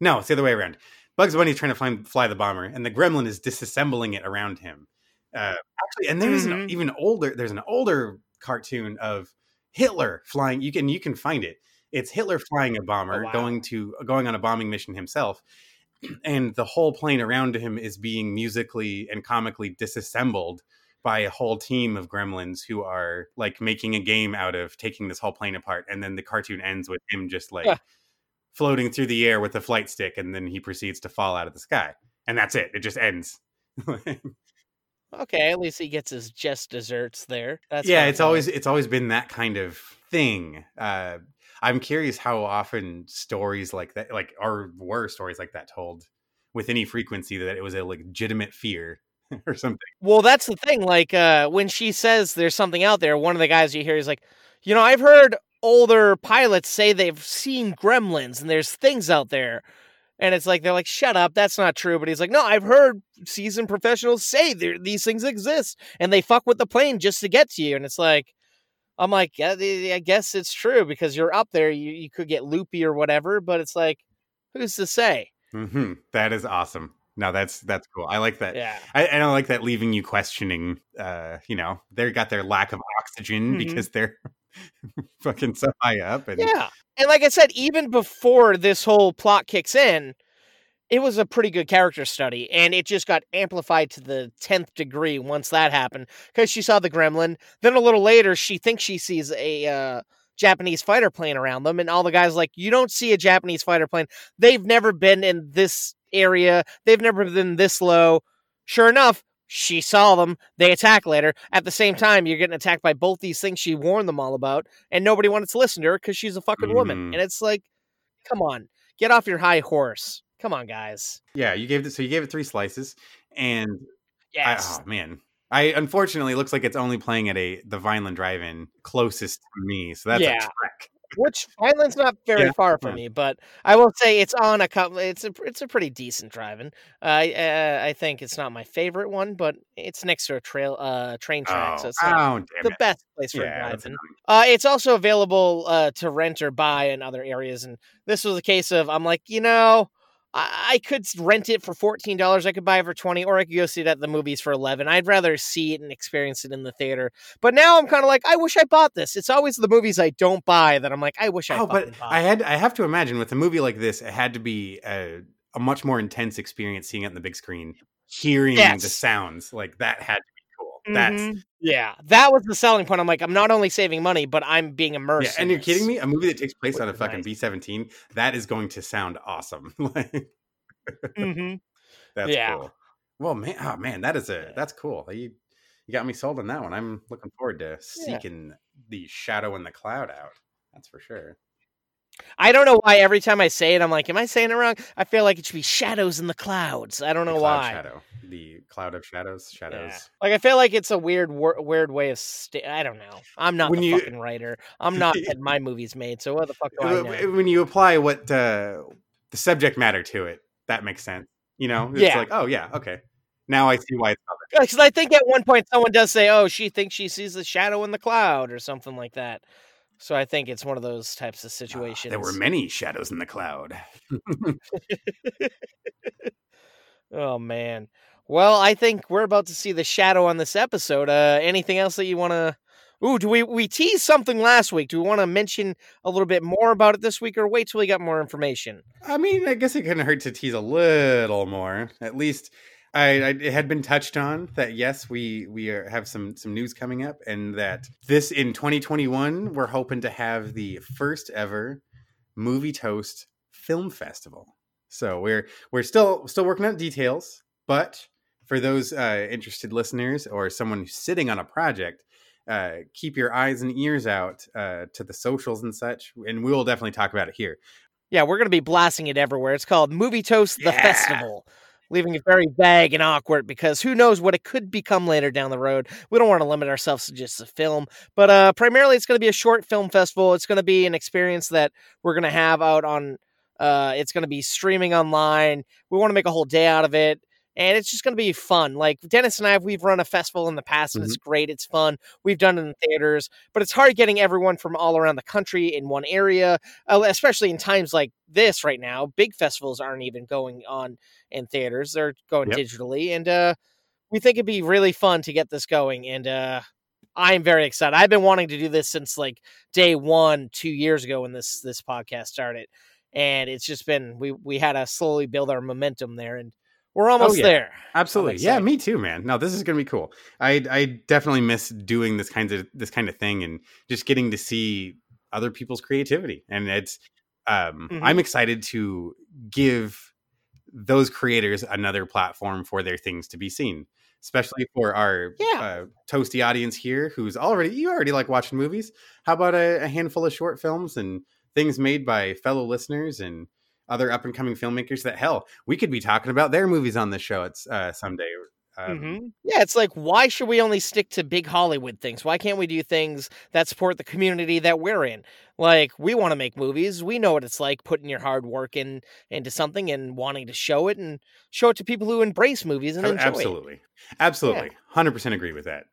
No, it's the other way around. Bugs Bunny's trying to fly, fly the bomber, and the gremlin is disassembling it around him. Uh, actually, and there's mm-hmm. an even older. There's an older cartoon of Hitler flying. You can you can find it. It's Hitler flying a bomber, oh, wow. going to going on a bombing mission himself, and the whole plane around him is being musically and comically disassembled by a whole team of gremlins who are like making a game out of taking this whole plane apart. And then the cartoon ends with him just like. Huh. floating through the air with a flight stick, and then he proceeds to fall out of the sky. and that's it. It just ends. Okay, at least he gets his just desserts there. That's yeah, it's always it's always been that kind of thing. Uh, I'm curious how often stories like that, like, or were stories like that told with any frequency that it was a legitimate fear or something. Well, that's the thing. Like, uh, when she says there's something out there, one of the guys you hear is like, you know, I've heard older pilots say they've seen gremlins and there's things out there. And it's like, they're like, shut up, that's not true. But he's like, no, I've heard seasoned professionals say there, these things exist and they fuck with the plane just to get to you. And it's like, I'm like, I guess it's true because you're up there. You, you could get loopy or whatever, but it's like, who's to say? Mm-hmm. That is awesome. No, that's, that's cool. I like that. Yeah. I, I don't like that leaving you questioning, uh, you know, they got their lack of oxygen mm-hmm. because they're fucking so high up. And... Yeah. And like I said, even before this whole plot kicks in, it was a pretty good character study, and it just got amplified to the tenth degree once that happened, because she saw the gremlin. Then a little later, she thinks she sees a uh, Japanese fighter plane around them, and all the guys are like, you don't see a Japanese fighter plane. They've never been in this area. They've never been this low. Sure enough, she saw them. They attack later. At the same time, you're getting attacked by both these things she warned them all about, and nobody wanted to listen to her because she's a fucking mm-hmm. woman. And it's like, come on, get off your high horse. Come on, guys. Yeah, you gave it. So you gave it three slices, and yes. I, oh man, I unfortunately it looks like it's only playing at a the Vineland Drive-In closest to me. So that's yeah. a trek. Which Vineland's not very yeah. far from yeah. me, but I will say it's on a couple. It's a it's a pretty decent drive-in. Uh, I uh, I think it's not my favorite one, but it's next to a trail uh, train track, oh. so it's not oh, the it. best place for yeah, a drive-in. Uh, it's also available uh, to rent or buy in other areas, and this was a case of I'm like, you know. I could rent it for fourteen dollars. I could buy it for twenty dollars, or I could go see it at the movies for eleven dollars. I'd rather see it and experience it in the theater. But now I'm kind of like, I wish I bought this. It's always the movies I don't buy that I'm like, I wish I oh, but bought. I had, I have to imagine with a movie like this, it had to be a, a much more intense experience seeing it on the big screen, hearing yes. the sounds like that had to be cool. Mm-hmm. That's yeah, that was the selling point. I'm like, I'm not only saving money, but I'm being immersed. Yeah, and you're this. kidding me? A movie that takes place Which on a fucking nice. B seventeen, that is going to sound awesome. mm-hmm. That's yeah. cool. Well, man, oh man, that is a yeah. that's cool. You you got me sold on that one. I'm looking forward to seeking yeah. the shadow and the cloud out. That's for sure. I don't know why every time I say it, I'm like, am I saying it wrong? I feel like it should be shadows in the clouds. I don't know the cloud why. Shadow. The cloud of shadows. Shadows. Yeah. Like, I feel like it's a weird, wor- weird way of... St- I don't know. I'm not when the you... fucking writer. I'm not that my movie's made, so what the fuck do I know? When you apply what uh, the subject matter to it, that makes sense. You know? It's yeah. like, oh, yeah, okay. Now I see why it's not that. Because I think at one point someone does say, oh, she thinks she sees the shadow in the cloud or something like that. So I think it's one of those types of situations. Uh, there were many shadows in the cloud. Oh, man. Well, I think we're about to see the shadow on this episode. Uh, anything else that you want to... Ooh, do we, we teased something last week. Do we want to mention a little bit more about it this week or wait till we got more information? I mean, I guess it couldn't hurt to tease a little more. At least I, I it had been touched on that. Yes, we we are, have some some news coming up, and that this in twenty twenty-one we're hoping to have the first ever Movie Toast Film Festival. So we're we're still still working out details, but for those uh, interested listeners or someone who's sitting on a project, uh, keep your eyes and ears out uh, to the socials and such, and we will definitely talk about it here. Yeah, we're going to be blasting it everywhere. It's called Movie Toast the yeah. Festival. Leaving it very vague and awkward because who knows what it could become later down the road. We don't want to limit ourselves to just a film, but uh, primarily it's going to be a short film festival. It's going to be an experience that we're going to have out on, uh, it's going to be streaming online. We want to make a whole day out of it. And it's just going to be fun. Like Dennis and I, we've run a festival in the past, and mm-hmm. it's great. It's fun. We've done it in theaters, but it's hard getting everyone from all around the country in one area, especially in times like this right now. Big festivals aren't even going on in theaters. They're going yep. digitally. And uh, we think it'd be really fun to get this going. And uh, I'm very excited. I've been wanting to do this since like day one, two years ago when this, this podcast started. And it's just been, we, we had to slowly build our momentum there. And we're almost oh, yeah. there. Absolutely. Yeah, me too, man. No, this is going to be cool. I I definitely miss doing this kinds of this kind of thing and just getting to see other people's creativity. And it's um, mm-hmm. I'm excited to give those creators another platform for their things to be seen, especially for our yeah. uh, toasty audience here, who's already, you already like watching movies. How about a, a handful of short films and things made by fellow listeners and other up and coming filmmakers that, hell, we could be talking about their movies on the show. It's uh, someday. Um, mm-hmm. Yeah, it's like, why should we only stick to big Hollywood things? Why can't we do things that support the community that we're in? Like, we want to make movies. We know what it's like putting your hard work in into something and wanting to show it and show it to people who embrace movies and enjoy absolutely. it. Absolutely. Absolutely. Yeah. one hundred percent agree with that.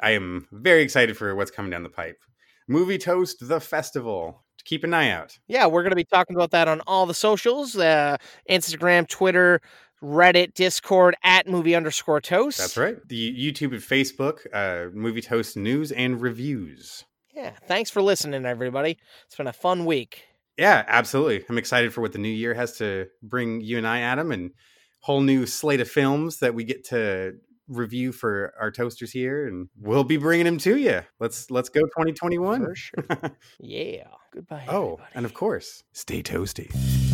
I am very excited for what's coming down the pipe. Movie Toast the Festival. Keep an eye out. Yeah, we're going to be talking about that on all the socials. Uh, Instagram, Twitter, Reddit, Discord, at movie underscore toast. That's right. The YouTube and Facebook, uh, Movie Toast news and reviews. Yeah. Thanks for listening, everybody. It's been a fun week. Yeah, absolutely. I'm excited for what the new year has to bring you and I, Adam, and whole new slate of films that we get to review for our toasters here, and we'll be bringing them to you. Let's let's go twenty twenty-one. For sure. Yeah. Goodbye, oh, everybody. And of course, stay toasty.